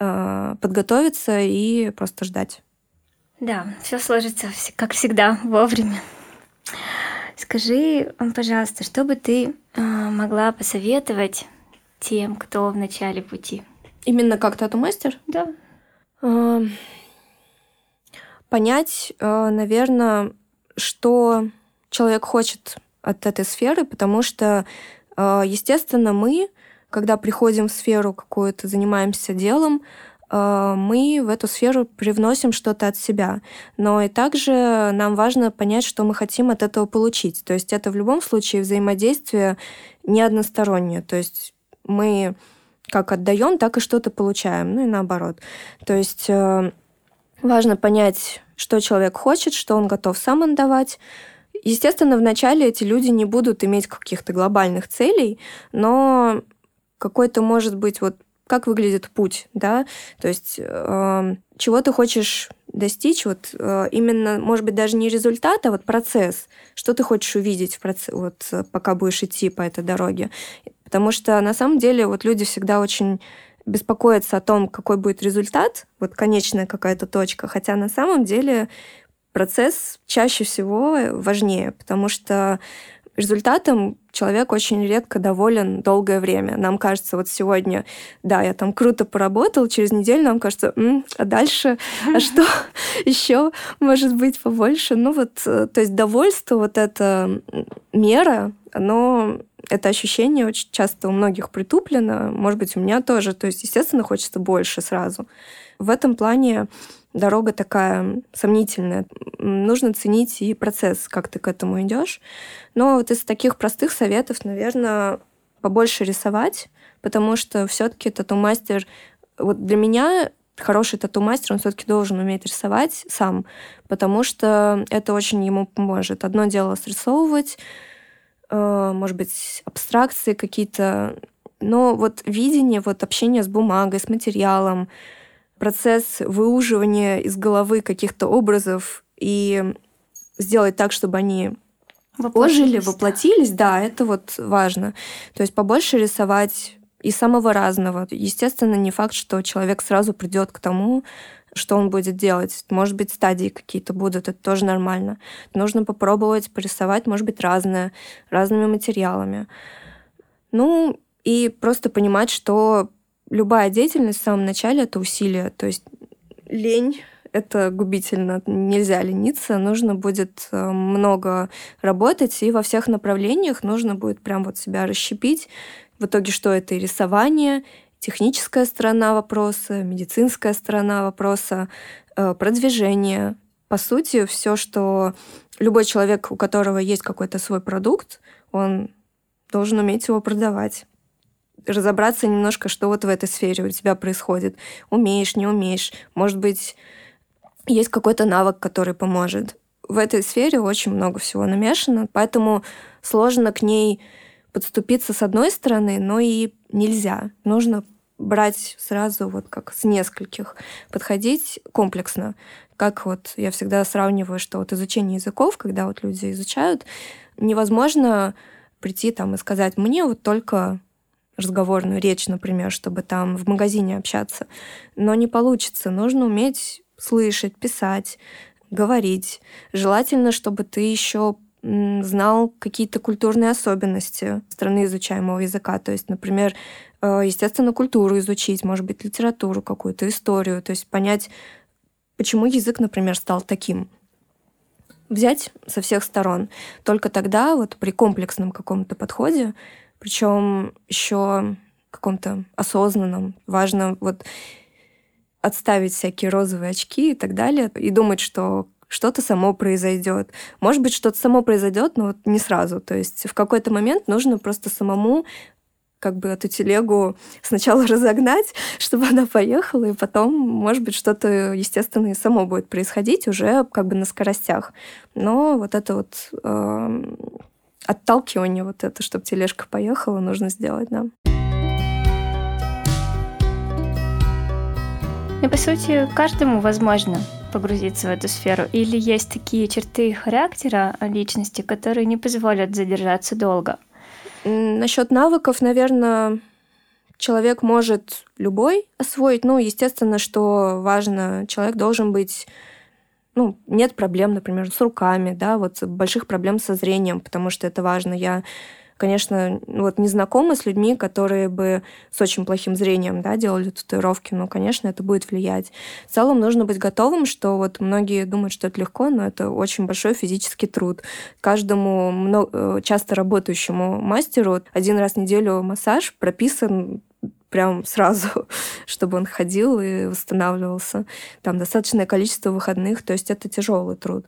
э, подготовиться и просто ждать. Да, все сложится, как всегда, вовремя. Скажи, пожалуйста, что бы ты могла посоветовать тем, кто в начале пути? Именно как тату-мастер? Да. Понять, наверное, что человек хочет от этой сферы, потому что, естественно, мы, когда приходим в сферу какую-то, занимаемся делом, мы в эту сферу привносим что-то от себя. Но и также нам важно понять, что мы хотим от этого получить. То есть это в любом случае взаимодействие не одностороннее. То есть мы как отдаем, так и что-то получаем. Ну и наоборот. То есть важно понять, что человек хочет, что он готов сам отдавать. Естественно, вначале эти люди не будут иметь каких-то глобальных целей, но какой-то, может быть, вот как выглядит путь, да, то есть э, чего ты хочешь достичь, вот э, именно, может быть, даже не результат, а вот процесс, что ты хочешь увидеть в проц... вот, пока будешь идти по этой дороге. Потому что, на самом деле, вот люди всегда очень беспокоятся о том, какой будет результат, вот конечная какая-то точка, хотя на самом деле процесс чаще всего важнее, потому что результатом человек очень редко доволен долгое время. Нам кажется, вот сегодня, да, я там круто поработал, через неделю нам кажется, м-м, а дальше, а что еще может быть побольше? Ну вот, то есть довольство, вот эта мера, оно, это ощущение очень часто у многих притуплено, может быть, у меня тоже, то есть, естественно, хочется больше сразу. В этом плане дорога такая сомнительная. Нужно ценить и процесс, как ты к этому идешь. Но вот из таких простых советов, наверное, побольше рисовать, потому что все-таки тату-мастер... Вот для меня хороший тату-мастер, он все-таки должен уметь рисовать сам, потому что это очень ему поможет. Одно дело срисовывать, может быть, абстракции какие-то, но вот видение, вот общение с бумагой, с материалом, процесс выуживания из головы каких-то образов и сделать так, чтобы они ожили, воплотились, да, это вот важно. То есть побольше рисовать и самого разного. Естественно, не факт, что человек сразу придет к тому, что он будет делать. Может быть, стадии какие-то будут, это тоже нормально. Нужно попробовать порисовать, может быть, разное, разными материалами. Ну, и просто понимать, что любая деятельность в самом начале — это усилие. То есть лень — это губительно. Нельзя лениться. Нужно будет много работать, и во всех направлениях нужно будет прям вот себя расщепить. В итоге что это? И рисование, техническая сторона вопроса, медицинская сторона вопроса, продвижение, По сути, все, что любой человек, у которого есть какой-то свой продукт, он должен уметь его продавать. Разобраться немножко, что вот в этой сфере у тебя происходит. Умеешь, не умеешь. Может быть, есть какой-то навык, который поможет. В этой сфере очень много всего намешано, поэтому сложно к ней подступиться с одной стороны, но и нельзя. Нужно брать сразу вот как с нескольких, подходить комплексно. Как вот я всегда сравниваю, что вот изучение языков, когда вот люди изучают, невозможно прийти там и сказать, мне вот только разговорную речь, например, чтобы там в магазине общаться. Но не получится. Нужно уметь слышать, писать, говорить. Желательно, чтобы ты еще знал какие-то культурные особенности страны изучаемого языка. То есть, например, естественно, культуру изучить, может быть, литературу какую-то, историю. То есть понять, почему язык, например, стал таким. Взять со всех сторон. Только тогда вот при комплексном каком-то подходе, причем еще каком-то осознанном, важно вот отставить всякие розовые очки и так далее, и думать, что что-то само произойдет. Может быть, что-то само произойдет, но вот не сразу. То есть в какой-то момент нужно просто самому как бы эту телегу сначала разогнать, чтобы она поехала, и потом, может быть, что-то, естественно, и само будет происходить уже как бы на скоростях. Но вот это вот э, отталкивание, вот это, чтобы тележка поехала, нужно сделать, да. И, по сути, каждому возможно погрузиться в эту сферу. Или есть такие черты характера личности, которые не позволят задержаться долго? Насчет навыков, наверное, человек может любой освоить. Ну, естественно, что важно, человек должен быть... Ну, нет проблем, например, с руками, да, вот больших проблем со зрением, потому что это важно. Я... Конечно, вот не знакомы с людьми, которые бы с очень плохим зрением, да, делали татуировки, но, конечно, это будет влиять. В целом нужно быть готовым, что вот многие думают, что это легко, но это очень большой физический труд. Каждому часто работающему мастеру один раз в неделю массаж прописан прям сразу, чтобы он ходил и восстанавливался. Там достаточное количество выходных, то есть это тяжелый труд.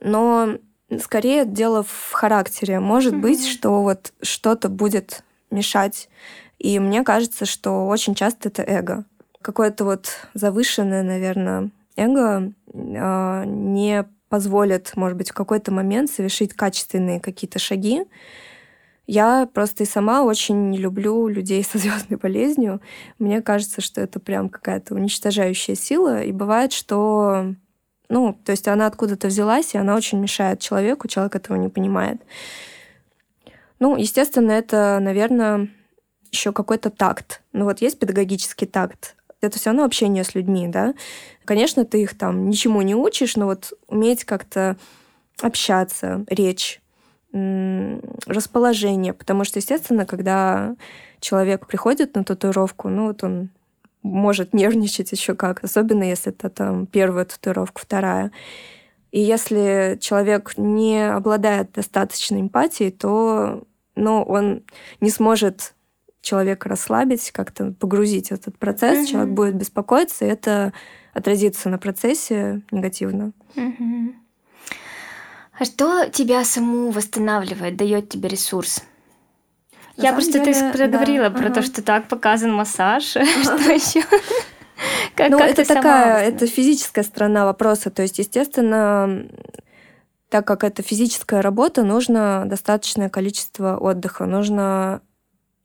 Но... Скорее, дело в характере. Может mm-hmm. быть, что вот что-то будет мешать. И мне кажется, что очень часто это эго. Какое-то вот завышенное, наверное, эго э, не позволит, может быть, в какой-то момент совершить качественные какие-то шаги. Я просто и сама очень не люблю людей со звездной болезнью. Мне кажется, что это прям какая-то уничтожающая сила. И бывает, что... Ну, то есть она откуда-то взялась, и она очень мешает человеку, человек этого не понимает. Ну, естественно, это, наверное, еще какой-то такт. Ну, вот есть педагогический такт. Это все равно общение с людьми, да. Конечно, ты их там ничему не учишь, но вот уметь как-то общаться, речь, расположение. Потому что, естественно, когда человек приходит на татуировку, ну, вот он... может нервничать еще как, особенно если это там первая татуировка, вторая. И если человек не обладает достаточной эмпатией, то ну, он не сможет человека расслабить, как-то погрузить в этот процесс, mm-hmm. человек будет беспокоиться, и это отразится на процессе негативно. Mm-hmm. А что тебя саму восстанавливает, дает тебе ресурс? На Я просто деле, ты проговорила да, про ага. то, что так показан массаж, ага. что еще? Как, ну, как это такая, это физическая сторона вопроса. То есть, естественно, так как это физическая работа, нужно достаточное количество отдыха, нужно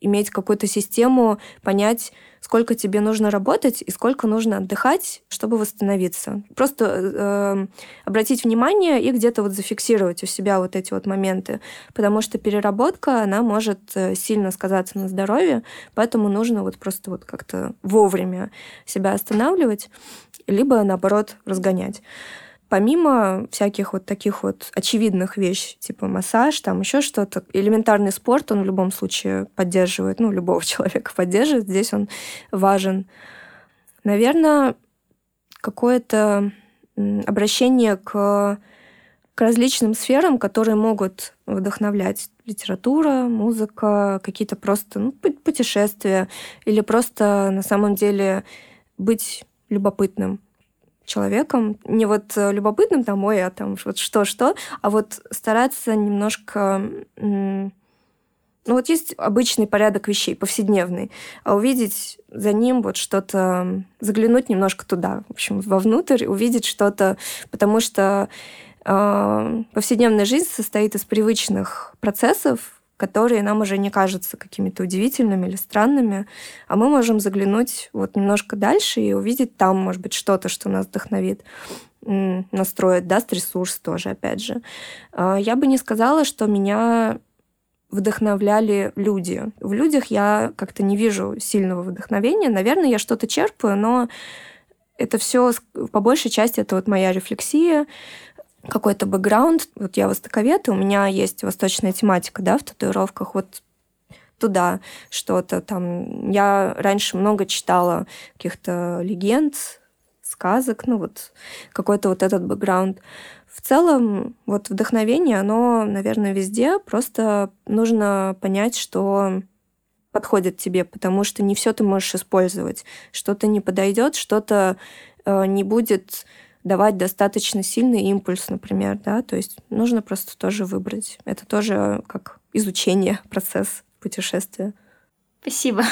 иметь какую-то систему, понять, сколько тебе нужно работать и сколько нужно отдыхать, чтобы восстановиться. Просто э, обратить внимание и где-то вот зафиксировать у себя вот эти вот моменты, потому что переработка, она может сильно сказаться на здоровье, поэтому нужно вот просто вот как-то вовремя себя останавливать, либо, наоборот, разгонять. Помимо всяких вот таких вот очевидных вещей, типа массаж, там еще что-то, элементарный спорт, он в любом случае поддерживает, ну, любого человека поддерживает, здесь он важен. Наверное, какое-то обращение к, к различным сферам, которые могут вдохновлять. Литература, музыка, какие-то просто ну, путешествия или просто на самом деле быть любопытным. человеком, не вот любопытным там, ой, а там вот что-что, а вот стараться немножко... Ну вот есть обычный порядок вещей, повседневный, а увидеть за ним вот что-то, заглянуть немножко туда, в общем, вовнутрь, увидеть что-то, потому что э, повседневная жизнь состоит из привычных процессов, которые нам уже не кажутся какими-то удивительными или странными, а мы можем заглянуть вот немножко дальше и увидеть там, может быть, что-то, что нас вдохновит, настроит, даст ресурс тоже, опять же. Э, я бы не сказала, что меня... вдохновляли люди. В людях я как-то не вижу сильного вдохновения. Наверное, я что-то черпаю, но это все по большей части это вот моя рефлексия, какой-то бэкграунд. Вот я востоковед, и у меня есть восточная тематика, да, в татуировках. Вот туда что-то там. Я раньше много читала каких-то легенд, сказок, ну вот какой-то вот этот бэкграунд. В целом, вот вдохновение, оно, наверное, везде. Просто нужно понять, что подходит тебе, потому что не все ты можешь использовать. Что-то не подойдет, что-то э, не будет давать достаточно сильный импульс, например, да. То есть нужно просто тоже выбрать. Это тоже как изучение, процесс путешествия. Спасибо.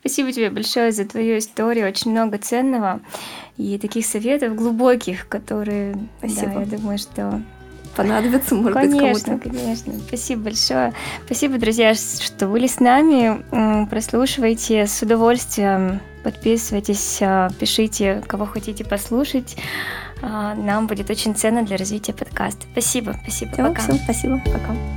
Спасибо тебе большое за твою историю. Очень много ценного и таких советов глубоких, которые, спасибо. Да, я думаю, что... понадобится, может конечно, быть, кому-то. Конечно, конечно. Спасибо большое. Спасибо, друзья, что были с нами. Прослушивайте с удовольствием. Подписывайтесь, пишите, кого хотите послушать. Нам будет очень ценно для развития подкаста. Спасибо. Спасибо. Всем, пока. Всем спасибо. Пока.